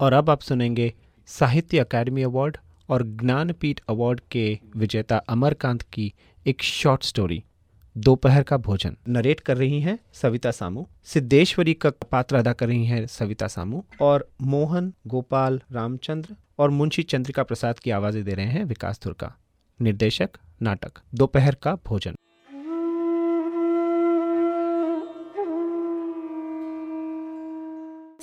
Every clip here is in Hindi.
और अब आप सुनेंगे साहित्य अकादमी अवार्ड और ज्ञानपीठ अवार्ड के विजेता अमरकांत की एक शॉर्ट स्टोरी दोपहर का भोजन। नरेट कर रही हैं सविता सामू, सिद्धेश्वरी का पात्र अदा कर रही हैं सविता सामू और मोहन गोपाल, रामचंद्र और मुंशी चंद्रिका प्रसाद की आवाज़ें दे रहे हैं विकास थुरका। निर्देशक नाटक दोपहर का भोजन।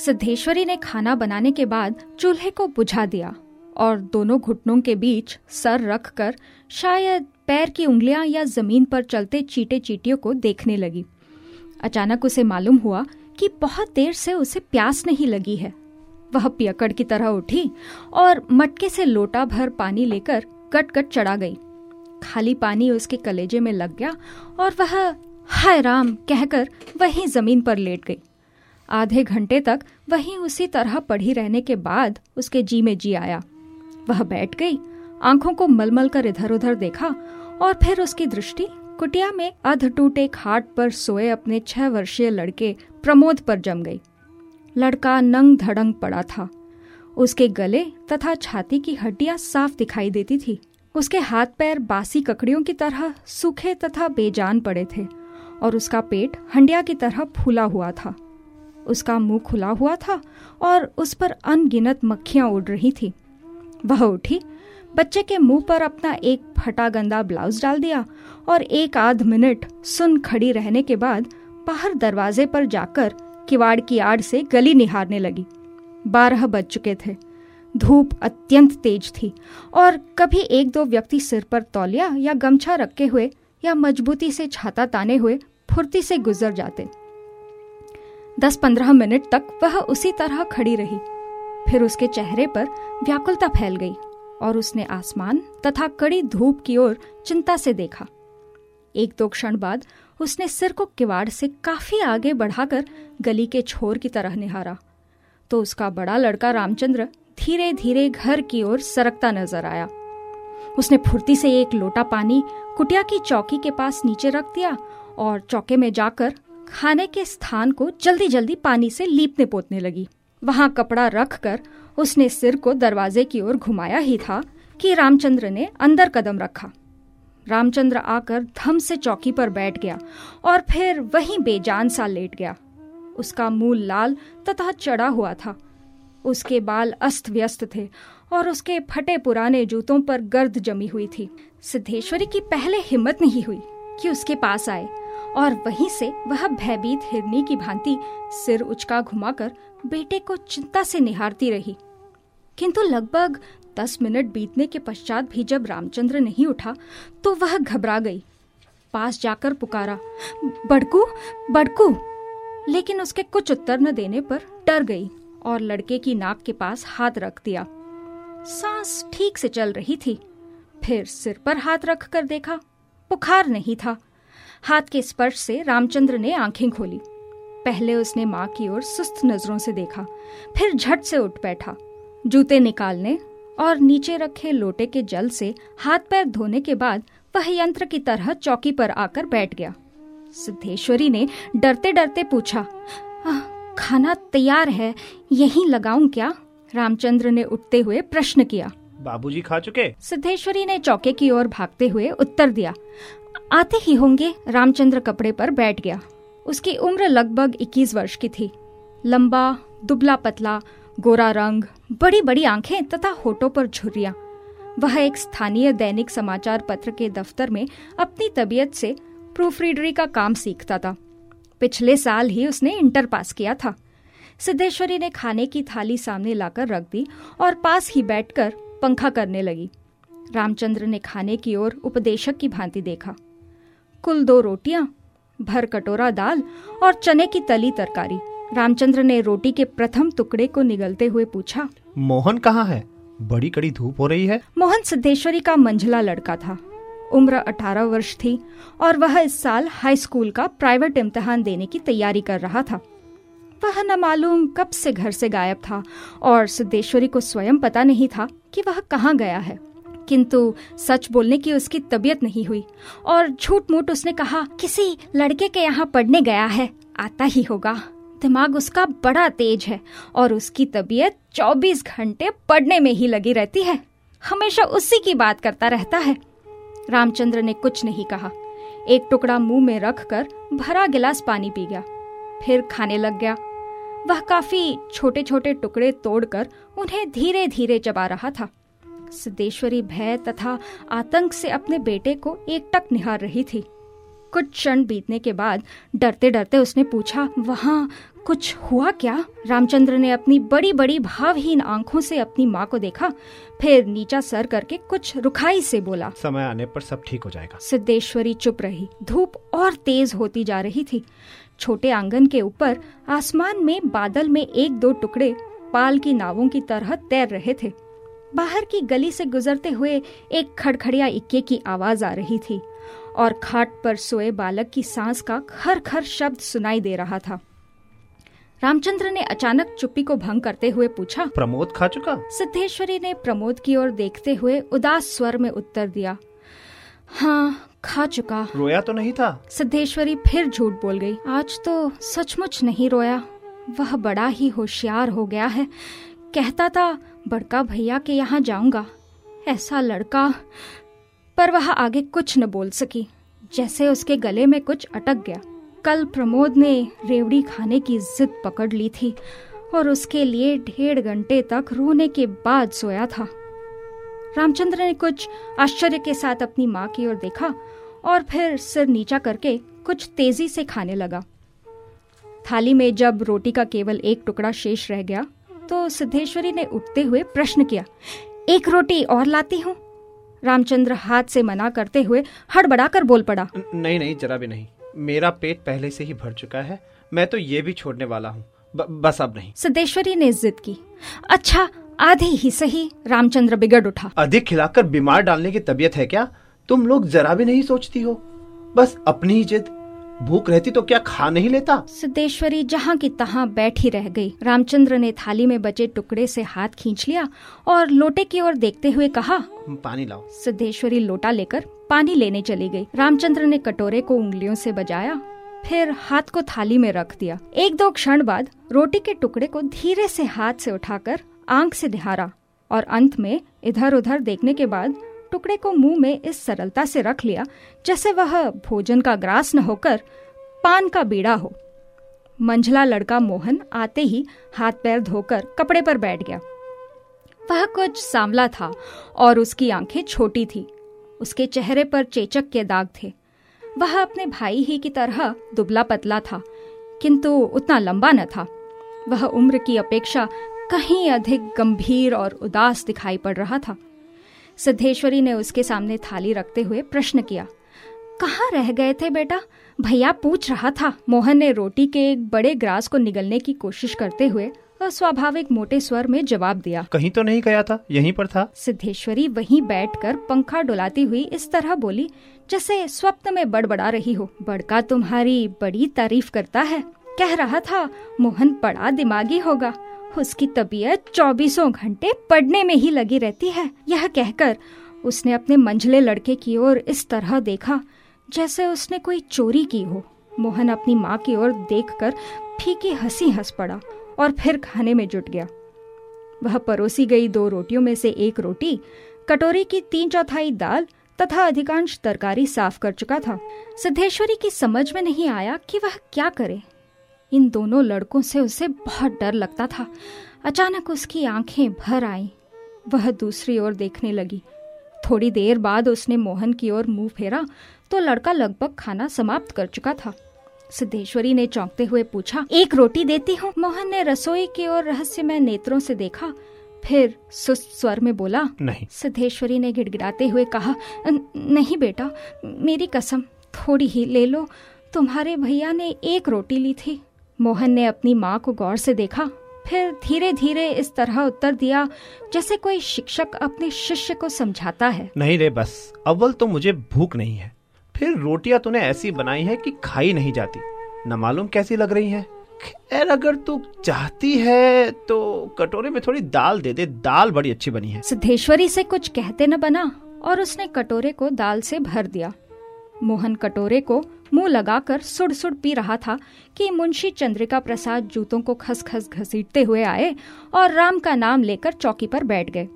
सिद्धेश्वरी ने खाना बनाने के बाद चूल्हे को बुझा दिया और दोनों घुटनों के बीच सर रखकर शायद पैर की उंगलियां या जमीन पर चलते चींटे चींटियों को देखने लगी। अचानक उसे मालूम हुआ कि बहुत देर से उसे प्यास नहीं लगी है। वह पियकड़ की तरह उठी और मटके से लोटा भर पानी लेकर गट-गट चढ़ा गई। खाली पानी उसके कलेजे में लग गया और वह हाय राम कहकर वहीं जमीन पर लेट गई। आधे घंटे तक वहीं उसी तरह पड़ी रहने के बाद उसके जी में जी आया। वह बैठ गई, आंखों को मलमल कर इधर उधर देखा और फिर उसकी दृष्टि कुटिया में अध टूटे खाट पर सोए अपने 6 वर्षीय लड़के प्रमोद पर जम गई। लड़का नंग धड़ंग पड़ा था। उसके गले तथा छाती की हड्डियां साफ दिखाई देती थी। उसके हाथ पैर बासी ककड़ियों की तरह सूखे तथा बेजान पड़े थे और उसका पेट हंडिया की तरह फूला हुआ था। उसका मुंह खुला हुआ था और उस पर अनगिनत मक्खियां उड़ रही थी। वह उठी, बच्चे के मुंह पर अपना एक फटा गंदा ब्लाउज डाल दिया और एक आध मिनट सुन खड़ी रहने के बाद बाहर दरवाजे पर जाकर किवाड़ की आड़ से गली निहारने लगी। 12 बज चुके थे। धूप अत्यंत तेज थी और कभी एक दो व्यक्ति सिर पर तौलिया या गमछा रखे हुए या मजबूती से छाता ताने हुए फुर्ती से गुजर जाते। 10-15 मिनट तक वह उसी तरह खड़ी रही। फिर उसके चेहरे पर व्याकुलता फैल गई और उसने आसमान तथा कड़ी धूप की ओर चिंता से देखा। एक दो क्षण बाद उसने सिर को किवाड़ से काफी आगे बढ़ाकर गली के छोर की तरह निहारा तो उसका बड़ा लड़का रामचंद्र धीरे धीरे घर की ओर सरकता नजर आया। उसने फुर्ती से एक लोटा पानी कुटिया की चौकी के पास नीचे रख दिया और चौके में जाकर खाने के स्थान को जल्दी जल्दी पानी से लीपने पोतने लगी। वहां कपड़ा रख कर उसने सिर को दरवाजे की ओर घुमाया ही था कि रामचंद्र ने अंदर कदम रखा। रामचंद्र आकर धम से चौकी पर बैठ गया और फिर वहीं बेजान सा लेट गया। उसका मुंह लाल तथा चढ़ा हुआ था। उसके बाल अस्त व्यस्त थे और उसके फटे पुराने जूतों पर गर्द जमी हुई थी। सिद्धेश्वरी की पहले हिम्मत नहीं हुई कि उसके पास आए और वहीं से वह भयभीत हिरनी की भांति सिर उचका घुमाकर बेटे को चिंता से निहारती रही। किंतु लगभग 10 मिनट बीतने के पश्चात भी जब रामचंद्र नहीं उठा तो वह घबरा गई। पास जाकर पुकारा, बड़कू बड़कू, लेकिन उसके कुछ उत्तर न देने पर डर गई और लड़के की नाक के पास हाथ रख दिया। सांस ठीक से चल रही थी। फिर सिर पर हाथ रख कर देखा, बुखार नहीं था। हाथ के स्पर्श से रामचंद्र ने आंखें खोली। पहले उसने माँ की ओर सुस्त नजरों से देखा, फिर झट से उठ बैठा। जूते निकालने और नीचे रखे लोटे के जल से हाथ पैर धोने के बाद वह यंत्र की तरह चौकी पर आकर बैठ गया। सिद्धेश्वरी ने डरते डरते पूछा, खाना तैयार है, यहीं लगाऊं क्या? रामचंद्र ने उठते हुए प्रश्न किया। बाबूजी खा चुके? सिद्धेश्वरी ने चौके की ओर भागते हुए उत्तर दिया, आते ही होंगे। रामचंद्र कपड़े पर बैठ गया। उसकी उम्र लगभग 21 वर्ष की थी। लंबा, दुबला पतला, गोरा रंग, बड़ी बड़ी आंखें तथा होठों पर झुर्रियां। वह एक स्थानीय दैनिक समाचार पत्र के दफ्तर में अपनी तबीयत से प्रूफरीडरी का काम सीखता था। पिछले साल ही उसने इंटर पास किया था। सिद्धेश्वरी ने खाने की थाली सामने लाकर रख दी और पास ही बैठकर पंखा करने लगी। रामचंद्र ने खाने की ओर उपदेशक की भांति देखा। कुल 2 रोटियां, भर कटोरा दाल और चने की तली तरकारी। रामचंद्र ने रोटी के प्रथम टुकड़े को निगलते हुए पूछा, मोहन कहाँ है? बड़ी कड़ी धूप हो रही है। मोहन सिद्धेश्वरी का मंझला लड़का था। उम्र 18 वर्ष थी और वह इस साल हाई स्कूल का प्राइवेट इम्तिहान देने की तैयारी कर रहा था। वह न मालूम कब से घर से गायब था और सिद्धेश्वरी को स्वयं पता नहीं था कि वह कहाँ गया है। किंतु सच बोलने की उसकी तबीयत नहीं हुई और झूठ मूठ उसने कहा, किसी लड़के के यहाँ पढ़ने गया है, आता ही होगा। दिमाग उसका बड़ा तेज है और उसकी तबीयत 24 घंटे पढ़ने में ही लगी रहती है, हमेशा उसी की बात करता रहता है। रामचंद्र ने कुछ नहीं कहा, एक टुकड़ा मुंह में रखकर भरा गिलास पानी पी गया, फिर खाने लग गया। वह काफी छोटे छोटे टुकड़े तोड़कर उन्हें धीरे धीरे चबा रहा था। सिद्धेश्वरी भय तथा आतंक से अपने बेटे को एकटक निहार रही थी। कुछ क्षण बीतने के बाद डरते डरते उसने पूछा, वहाँ कुछ हुआ क्या? रामचंद्र ने अपनी बड़ी बड़ी भावहीन आंखों से अपनी माँ को देखा, फिर नीचा सर करके कुछ रुखाई से बोला, समय आने पर सब ठीक हो जाएगा। सिद्धेश्वरी चुप रही। धूप और तेज होती जा रही थी। छोटे आंगन के ऊपर आसमान में बादल में एक दो टुकड़े पाल की नावों की तरह तैर रहे थे। बाहर की गली से गुजरते हुए एक खड़खड़िया इक्के की आवाज आ रही थी और खाट पर सोए बालक की सांस का खर खर शब्द सुनाई दे रहा था। रामचंद्र ने अचानक चुप्पी को भंग करते हुए पूछा, प्रमोद खा चुका? सिद्धेश्वरी ने प्रमोद की ओर देखते हुए उदास स्वर में उत्तर दिया, हाँ खा चुका। रोया तो नहीं था? सिद्धेश्वरी फिर झूठ बोल गई, आज तो सचमुच नहीं रोया। वह बड़ा ही होशियार हो गया है, कहता था बड़का भैया के यहाँ जाऊंगा, ऐसा लड़का। पर वह आगे कुछ न बोल सकी, जैसे उसके गले में कुछ अटक गया। कल प्रमोद ने रेवड़ी खाने की जिद पकड़ ली थी और उसके लिए 1.5 घंटे तक रोने के बाद सोया था। रामचंद्र ने कुछ आश्चर्य के साथ अपनी माँ की ओर देखा और फिर सिर नीचा करके कुछ तेजी से खाने लगा। थाली में जब रोटी का केवल एक टुकड़ा शेष रह गया तो सिद्धेश्वरी ने उठते हुए प्रश्न किया, एक रोटी और लाती हूँ? रामचंद्र हाथ से मना करते हुए हड़बड़ाकर बोल पड़ा, नहीं नहीं जरा भी नहीं, मेरा पेट पहले से ही भर चुका है, मैं तो ये भी छोड़ने वाला हूँ, बस अब नहीं। सिद्धेश्वरी ने जिद की, अच्छा आधी ही सही। रामचंद्र बिगड़ उठा, अधिक खिलाकर बीमार डालने की तबीयत है क्या? तुम लोग जरा भी नहीं सोचती हो, बस अपनी ही जिद। भूख रहती तो क्या खा नहीं लेता? सिद्धेश्वरी जहाँ की तहाँ बैठी रह गई। रामचंद्र ने थाली में बचे टुकड़े से हाथ खींच लिया और लोटे की ओर देखते हुए कहा, पानी लाओ। सिद्धेश्वरी लोटा लेकर पानी लेने चली गई। रामचंद्र ने कटोरे को उंगलियों से बजाया, फिर हाथ को थाली में रख दिया। 1-2 क्षण बाद रोटी के टुकड़े को धीरे से हाथ से उठाकर आंख से निहारा और अंत में इधर उधर देखने के बाद टुकड़े को मुंह में इस सरलता से रख लिया जैसे वह भोजन का ग्रास न होकर पान का बीड़ा हो। मंझला लड़का मोहन आते ही हाथ पैर धोकर कपड़े पर बैठ गया। वह कुछ सांवला था और उसकी आंखें छोटी थी। उसके चेहरे पर चेचक के दाग थे। वह अपने भाई ही की तरह दुबला पतला था, किंतु उतना लंबा न था। वह उम्र की अपेक्षा कहीं अधिक गंभीर और उदास दिखाई पड़ रहा था। सिद्धेश्वरी ने उसके सामने थाली रखते हुए प्रश्न किया, कहाँ रह गए थे बेटा? भैया पूछ रहा था। मोहन ने रोटी के एक बड़े ग्रास को निगलने की कोशिश करते हुए अस्वाभाविक मोटे स्वर में जवाब दिया, कहीं तो नहीं गया था, यहीं पर था। सिद्धेश्वरी वहीं बैठकर पंखा डुलाती हुई इस तरह बोली जैसे स्वप्न में बड़बड़ा रही हो, बड़का तुम्हारी बड़ी तारीफ करता है, कह रहा था मोहन बड़ा दिमागी होगा, उसकी तबीयत 24 घंटे पढ़ने में ही लगी रहती है। यह कहकर उसने अपने मंझले लड़के की ओर इस तरह देखा जैसे उसने कोई चोरी की हो। मोहन अपनी माँ की ओर देखकर फीकी हंसी हंस पड़ा और फिर खाने में जुट गया। वह परोसी गई 2 रोटियों में से एक रोटी, कटोरी की 3/4 दाल तथा अधिकांश तरकारी साफ कर चुका था। सिद्धेश्वरी की समझ में नहीं आया कि वह क्या करे। इन दोनों लड़कों से उसे बहुत डर लगता था। अचानक उसकी आंखें भर आईं। वह दूसरी ओर देखने लगी। थोड़ी देर बाद उसने मोहन की ओर मुंह फेरा तो लड़का लगभग खाना समाप्त कर चुका था। सिद्धेश्वरी ने चौंकते हुए पूछा, एक रोटी देती हूँ? मोहन ने रसोई की ओर रहस्यमय नेत्रों से देखा, फिर सुस्त स्वर में बोला, नहीं। सिद्धेश्वरी ने गिड़गिड़ाते हुए कहा, नहीं बेटा, मेरी कसम, थोड़ी ही ले लो, तुम्हारे भैया ने एक रोटी ली थी। मोहन ने अपनी माँ को गौर से देखा, फिर धीरे धीरे इस तरह उत्तर दिया जैसे कोई शिक्षक अपने शिष्य को समझाता है, नहीं रे, बस अव्वल तो मुझे भूख नहीं है, फिर रोटियां तूने ऐसी बनाई है कि खाई नहीं जाती, न मालूम कैसी लग रही है। खैर अगर तू चाहती है तो कटोरे में थोड़ी दाल दे दे, दाल बड़ी अच्छी बनी है। सिद्धेश्वरी से कुछ कहते न बना और उसने कटोरे को दाल से भर दिया। मोहन कटोरे को मुंह लगाकर सुड़-सुड़ पी रहा था कि मुंशी चंद्रिका प्रसाद जूतों को खसखस घसीटते हुए आए और राम का नाम लेकर चौकी पर बैठ गए।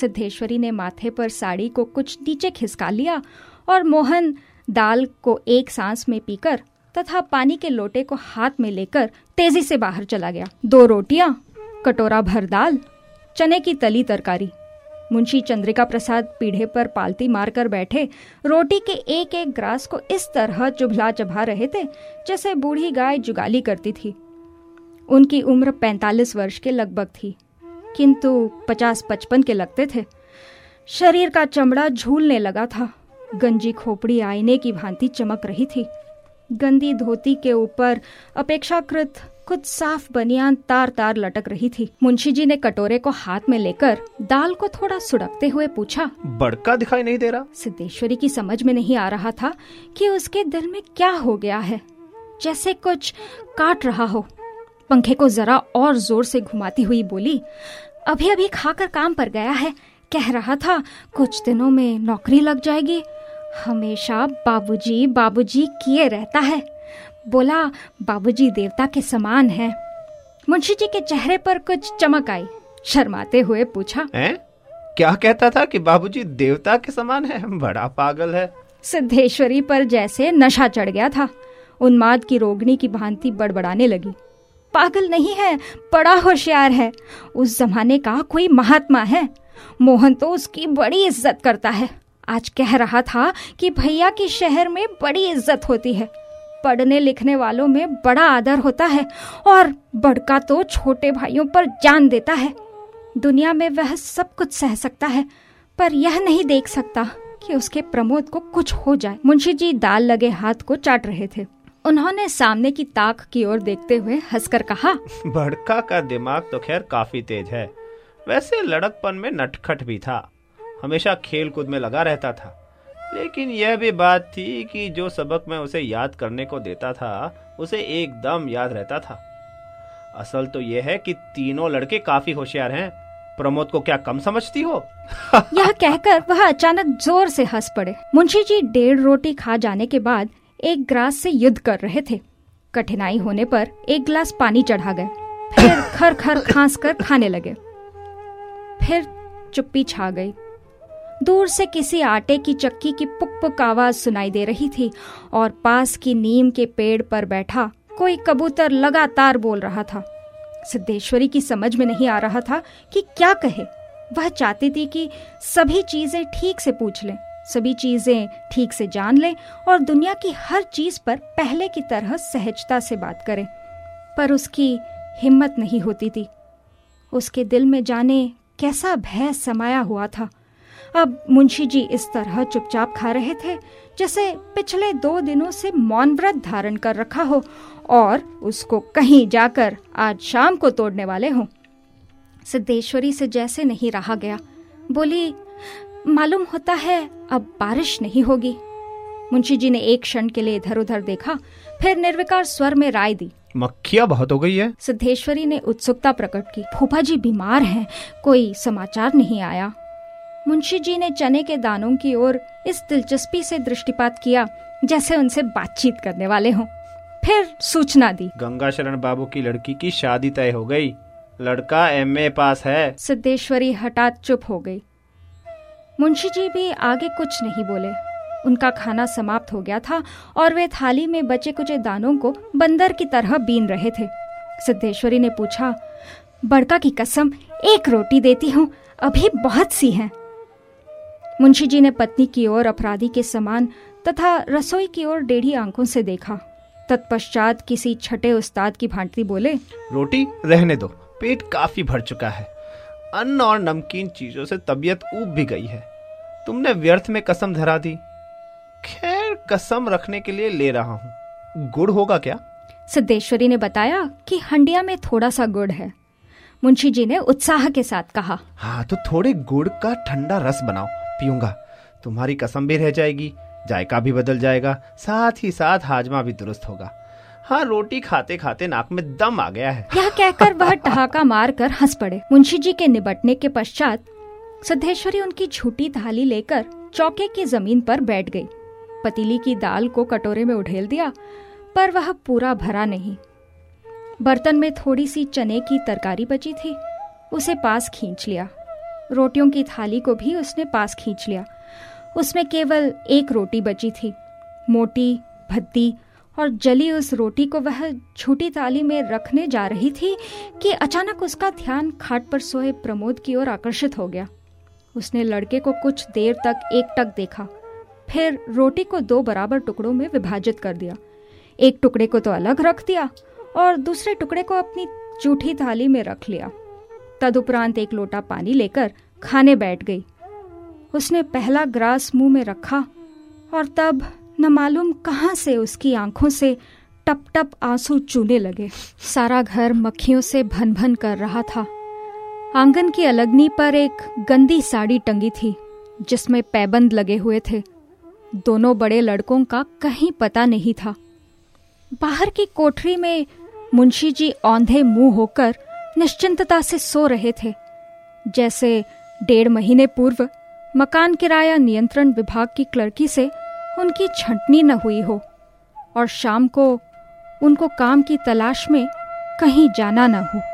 सिद्धेश्वरी ने माथे पर साड़ी को कुछ नीचे खिसका लिया और मोहन दाल को एक सांस में पीकर तथा पानी के लोटे को हाथ में लेकर तेजी से बाहर चला गया। 2 रोटियां, कटोरा भर दाल, चने की तली तरकारी। मुंशी चंद्रिका प्रसाद पीढ़े पर पालती मारकर बैठे रोटी के एक एक ग्रास को इस तरह चुभला चबा रहे थे जैसे बूढ़ी गाय जुगाली करती थी। उनकी उम्र 45 वर्ष के लगभग थी, किंतु 50-55 के लगते थे। शरीर का चमड़ा झूलने लगा था। गंजी खोपड़ी आईने की भांति चमक रही थी। गंदी धोती के ऊपर अपेक्षाकृत कुछ साफ बनियान तार तार लटक रही थी। मुंशी जी ने कटोरे को हाथ में लेकर दाल को थोड़ा सुड़कते हुए पूछा, बड़का दिखाई नहीं दे रहा। सिद्धेश्वरी की समझ में नहीं आ रहा था कि उसके दिल में क्या हो गया है, जैसे कुछ काट रहा हो। पंखे को जरा और जोर से घुमाती हुई बोली, अभी अभी खाकर काम पर गया है, कह रहा था कुछ दिनों में नौकरी लग जाएगी। हमेशा बाबूजी बाबूजी किए रहता है, बोला बाबूजी देवता के समान है। मुंशी जी के चेहरे पर कुछ चमक आई। शर्माते हुए पूछा, क्या कहता था कि बाबूजी देवता के समान है? बड़ा पागल है। सिद्धेश्वरी पर जैसे नशा चढ़ गया था। उन्माद की रोगनी की भांति बड़बड़ाने लगी, पागल नहीं है, बड़ा होशियार है, उस जमाने का कोई महात्मा है। मोहन तो उसकी बड़ी इज्जत करता है। आज कह रहा था कि भैया की शहर में बड़ी इज्जत होती है, पढ़ने लिखने वालों में बड़ा आदर होता है, और बड़का तो छोटे भाइयों पर जान देता है। दुनिया में वह सब कुछ सह सकता है, पर यह नहीं देख सकता कि उसके प्रमोद को कुछ हो जाए। मुंशी जी दाल लगे हाथ को चाट रहे थे। उन्होंने सामने की ताक की ओर देखते हुए हंसकर कहा, बड़का का दिमाग तो खैर काफी तेज है, वैसे लड़कपन में नटखट भी था, हमेशा खेल कूद में लगा रहता था। लेकिन यह भी बात थी कि जो सबक मैं उसे याद करने को देता था उसे एकदम याद रहता था। असल तो यह है कि तीनों लड़के काफी होशियार हैं, प्रमोद को क्या कम समझती हो? यह कहकर वह अचानक जोर से हंस पड़े। मुंशी जी 1.5 रोटी खा जाने के बाद एक ग्लास से युद्ध कर रहे थे। कठिनाई होने पर एक गिलास पानी चढ़ा गए, फिर खर खर खांस कर खाने लगे। फिर चुप्पी छा गई। दूर से किसी आटे की चक्की की पुक पुक आवाज सुनाई दे रही थी और पास की नीम के पेड़ पर बैठा कोई कबूतर लगातार बोल रहा था। सिद्धेश्वरी की समझ में नहीं आ रहा था कि क्या कहे। वह चाहती थी कि सभी चीजें ठीक से पूछ लें, सभी चीजें ठीक से जान लें और दुनिया की हर चीज पर पहले की तरह सहजता से बात करें, पर उसकी हिम्मत नहीं होती थी। उसके दिल में जाने कैसा भय समाया हुआ था। अब मुंशी जी इस तरह चुपचाप खा रहे थे जैसे पिछले 2 दिनों से मौन व्रत धारण कर रखा हो और उसको कहीं जाकर आज शाम को तोड़ने वाले हों। सिद्धेश्वरी से जैसे नहीं रहा गया, बोली, मालूम होता है अब बारिश नहीं होगी। मुंशी जी ने एक क्षण के लिए इधर उधर देखा, फिर निर्विकार स्वर में राय दी, मक्खियां बहुत हो गई है। सिद्धेश्वरी ने उत्सुकता प्रकट की, फूफा जी बीमार हैं, कोई समाचार नहीं आया। मुंशी जी ने चने के दानों की ओर इस दिलचस्पी से दृष्टिपात किया जैसे उनसे बातचीत करने वाले हों। फिर सूचना दी, गंगाशरण बाबू की लड़की की शादी तय हो गई, लड़का एमए पास है। सिद्धेश्वरी हठात चुप हो गई। मुंशी जी भी आगे कुछ नहीं बोले। उनका खाना समाप्त हो गया था और वे थाली में बचे कुछ दानों को बंदर की तरह बीन रहे थे। सिद्धेश्वरी ने पूछा, बड़का की कसम 1 रोटी देती हूँ, अभी बहुत सी हैं। मुंशी जी ने पत्नी की ओर अपराधी के समान तथा रसोई की ओर डेढ़ी आंखों से देखा। तत्पश्चात किसी छठे उस्ताद की भांति बोले, रोटी रहने दो, पेट काफी भर चुका है, अन्न और नमकीन चीजों से तबीयत ऊब भी गई है, तुमने व्यर्थ में कसम धरा दी। खैर कसम रखने के लिए ले रहा हूँ, गुड़ होगा क्या? सिद्धेश्वरी ने बताया कि हंडिया में थोड़ा सा गुड़ है। मुंशी जी ने उत्साह के साथ कहा, हाँ तो थोड़े गुड़ का ठंडा रस बनाओ, पीऊंगा, तुम्हारी कसम भी रह जाएगी, जायका भी बदल जाएगा, साथ ही साथ हाजमा भी दुरुस्त होगा। हाँ, रोटी खाते खाते नाक में दम आ गया है। यह कहकर वह ठहाका मार कर हंस पड़े। मुंशी जी के निबटने के पश्चात सिद्धेश्वरी उनकी झूठी थाली लेकर चौके की जमीन पर बैठ गई। पतीली की दाल को कटोरे में उड़ेल दिया, पर वह पूरा भरा नहीं। बर्तन में थोड़ी सी चने की तरकारी बची थी, उसे पास खींच लिया। रोटियों की थाली को भी उसने पास खींच लिया। उसमें केवल एक रोटी बची थी, मोटी भद्दी और जली। उस रोटी को वह छोटी थाली में रखने जा रही थी कि अचानक उसका ध्यान खाट पर सोए प्रमोद की ओर आकर्षित हो गया। उसने लड़के को कुछ देर तक एकटक देखा, फिर रोटी को दो बराबर टुकड़ों में विभाजित कर दिया। एक टुकड़े को तो अलग रख दिया और दूसरे टुकड़े को अपनी जूठी थाली में रख लिया। तदुपरांत एक लोटा पानी लेकर खाने बैठ गई। उसने पहला ग्रास मुंह में रखा और तब न मालूम कहाँ से उसकी आंखों से टप टप आंसू चूने लगे। सारा घर मक्खियों से भन भन कर रहा था। आंगन की अलगनी पर एक गंदी साड़ी टंगी थी जिसमें पैबंद लगे हुए थे। दोनों बड़े लड़कों का कहीं पता नहीं था। बाहर की कोठरी में मुंशी जी औंधे मुंह होकर निश्चिंतता से सो रहे थे, जैसे 1.5 महीने पूर्व मकान किराया नियंत्रण विभाग की क्लर्की से उनकी छंटनी न हुई हो और शाम को उनको काम की तलाश में कहीं जाना न हो।